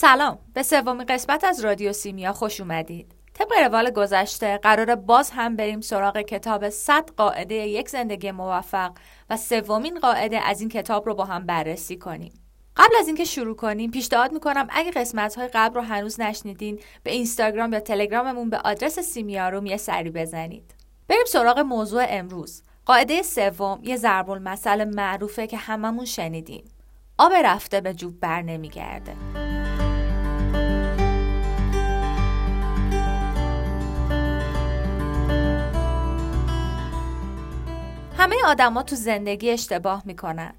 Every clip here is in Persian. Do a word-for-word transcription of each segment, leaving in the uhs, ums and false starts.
سلام، به سومین قسمت از رادیو سیمیا خوش اومدید. طبق روال گذشته قراره باز هم بریم سراغ کتاب صد قاعده یک زندگی موفق و سومین قاعده از این کتاب رو با هم بررسی کنیم. قبل از اینکه شروع کنیم پیشنهاد میکنم اگه قسمت‌های قبل رو هنوز نشنیدین به اینستاگرام یا تلگراممون به آدرس سیمیاروم یه سری بزنید. بریم سراغ موضوع امروز. قاعده سوم یه ضرب المثل معروفه که هممون شنیدیم. آب رفته به جوب بر نمیگرده. همه آدما تو زندگی اشتباه میکنن.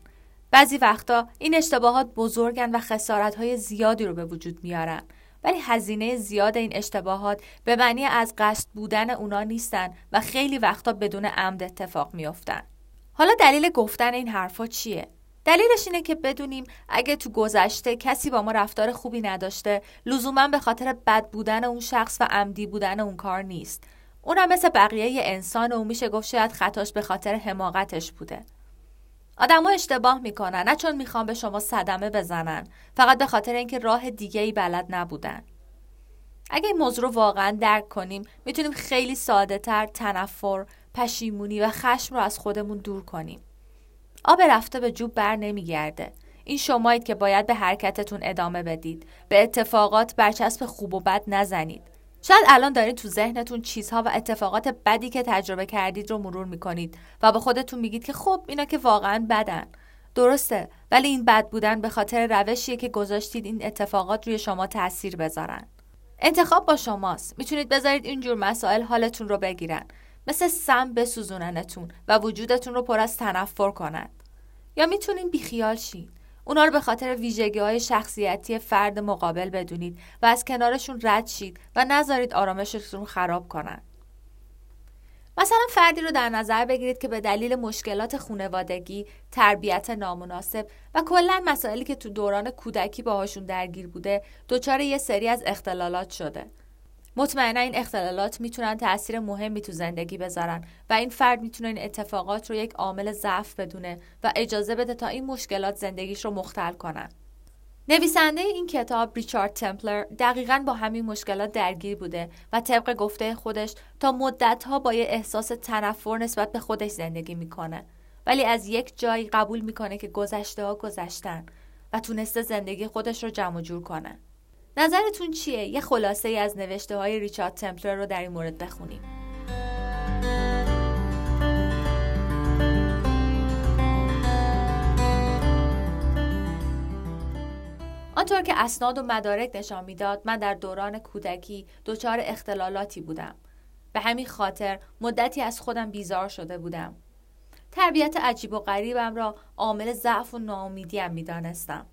بعضی وقتا این اشتباهات بزرگن و خسارت‌های زیادی رو به وجود میارن، ولی هزینه زیاد این اشتباهات به معنی از قصد بودن اونا نیستن و خیلی وقتا بدون عمد اتفاق میافتن. حالا دلیل گفتن این حرفا چیه؟ دلیلش اینه که بدونیم اگه تو گذشته کسی با ما رفتار خوبی نداشته، لزوما به خاطر بد بودن اون شخص و عمدی بودن اون کار نیست. اونم مثل بقیه یه انسان و میشه گفت شاید خطاش به خاطر حماقتش بوده. آدم‌ها اشتباه میکنن نه چون میخوان به شما صدمه بزنن، فقط به خاطر اینکه راه دیگه‌ای بلد نبودن. اگه این موضوع رو واقعا درک کنیم میتونیم خیلی ساده‌تر تنفر، پشیمونی و خشم رو از خودمون دور کنیم. آب رفته به جوب بر نمیگرده. این شمایید که باید به حرکتتون ادامه بدید. به اتفاقات برچسب خوب و بد نزنید. شاید الان دارید تو ذهنتون چیزها و اتفاقات بدی که تجربه کردید رو مرور میکنید و به خودتون میگید که خب اینا که واقعا بدن. درسته، ولی این بد بودن به خاطر روشیه که گذاشتید این اتفاقات روی شما تأثیر بذارن. انتخاب با شماست. میتونید بذارید اینجور مسائل حالتون رو بگیرن، مثل سم بسوزوننتون و وجودتون رو پر از تنفر کنن، یا میتونید بیخیال شید. اونا رو به خاطر ویژگی‌های شخصیتی فرد مقابل بدونید و از کنارشون رد شید و نذارید آرامشتون خراب کنن. مثلا فردی رو در نظر بگیرید که به دلیل مشکلات خانوادگی، تربیت نامناسب و کلاً مسائلی که تو دوران کودکی باهاشون درگیر بوده، دچار یه سری از اختلالات شده. مطمئنا این اختلالات میتونن تأثیر مهمی تو زندگی بذارن و این فرد میتونه این اتفاقات رو یک عامل ضعف بدونه و اجازه بده تا این مشکلات زندگیش رو مختل کنن. نویسنده این کتاب ریچارد تمپلر دقیقاً با همین مشکلات درگیر بوده و طبق گفته خودش تا مدت‌ها با یه احساس تنفر نسبت به خودش زندگی میکنه، ولی از یک جایی قبول میکنه که گذشته‌ها گذشتن و تونسته زندگی خودش رو جمع و جور کنه. نظرتون چیه؟ یه خلاصه ای از نوشته های ریچارد تمپلر رو در این مورد بخونیم. آنطور که اسناد و مدارک نشان میداد، من در دوران کودکی دچار اختلالاتی بودم. به همین خاطر مدتی از خودم بیزار شده بودم. تربیت عجیب و غریبم را عامل ضعف و ناامیدیم میدانستم.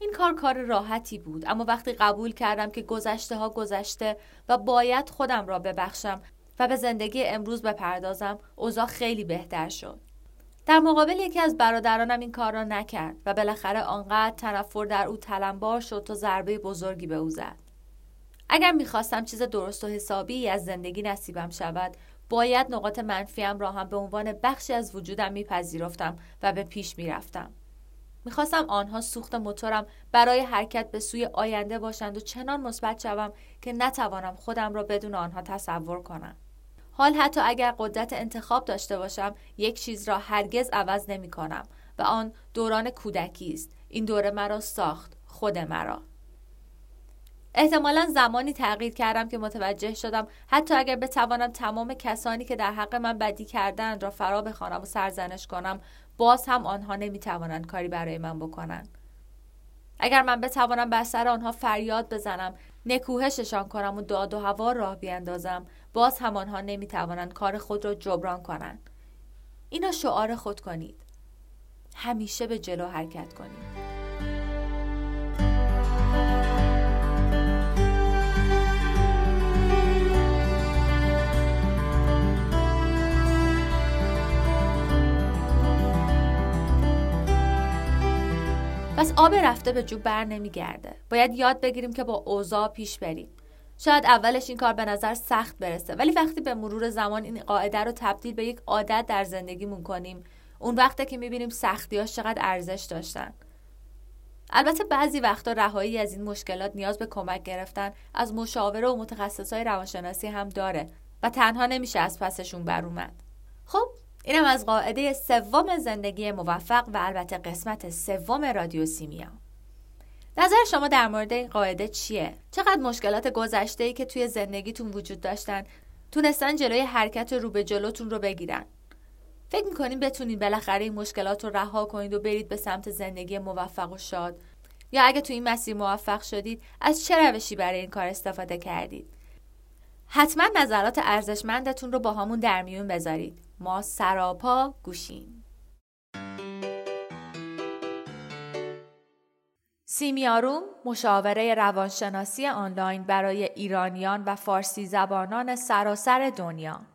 این کار کار راحتی بود، اما وقتی قبول کردم که گذشته ها گذشته و باید خودم را ببخشم و به زندگی امروز بپردازم، اوضاع خیلی بهتر شد. در مقابل یکی از برادرانم این کار را نکرد و بالاخره آنقدر تنفر در او تلمبار شد تا ضربه بزرگی به او زد. اگر میخواستم چیز درست و حسابی از زندگی نصیبم شود، باید نقاط منفیم را هم به عنوان بخشی از وجودم میپذیرفتم و به پیش میرفتم. میخواستم آنها سوخت موتورم برای حرکت به سوی آینده باشند و چنان مثبت شوم که نتوانم خودم را بدون آنها تصور کنم. حال حتی اگر قدرت انتخاب داشته باشم، یک چیز را هرگز عوض نمی کنم و آن دوران کودکی است. این دوره مرا ساخت، خود مرا. احتمالاً زمانی تغییر کردم که متوجه شدم حتی اگر بتوانم تمام کسانی که در حق من بدی کردند را فرا بخوانم و سرزنش کنم، باز هم آنها نمیتوانند کاری برای من بکنند. اگر من بتوانم بر سر آنها فریاد بزنم، نکوهششان کنم و داد و هوا راه بیندازم، باز هم آنها نمیتوانند کار خود را جبران کنند. اینا شعار خود کنید. همیشه به جلو حرکت کنید. پس آب رفته به جوب بر نمیگرده. باید یاد بگیریم که با اوضاع پیش بریم. شاید اولش این کار به نظر سخت برسه، ولی وقتی به مرور زمان این قاعده رو تبدیل به یک عادت در زندگیمون کنیم، اون وقته که میبینیم سختی‌هاش چقدر ارزش داشتن. البته بعضی وقتا رهایی از این مشکلات نیاز به کمک گرفتن از مشاوره و متخصصای روانشناسی هم داره و تنها نمیشه از پسشون بر اومد. خب اینم از قاعده سوم زندگی موفق و البته قسمت سوم رادیو سیمیا. نظر شما در مورد این قاعده چیه؟ چقدر مشکلات گذشته‌ای که توی زندگیتون وجود داشتن تونستن جلوی حرکت رو به جلوتون رو بگیرن؟ فکر می‌کنین بتونین بالاخره این مشکلات رو رها کنید و برید به سمت زندگی موفق و شاد؟ یا اگه تو این مسیر موفق شدید از چه روشی برای این کار استفاده کردید؟ حتما نظرات ارزشمندتون رو با همون در میون بذارید. ما سراپا گوشیم. سیمیاروم، مشاوره روانشناسی آنلاین برای ایرانیان و فارسی زبانان سراسر دنیا.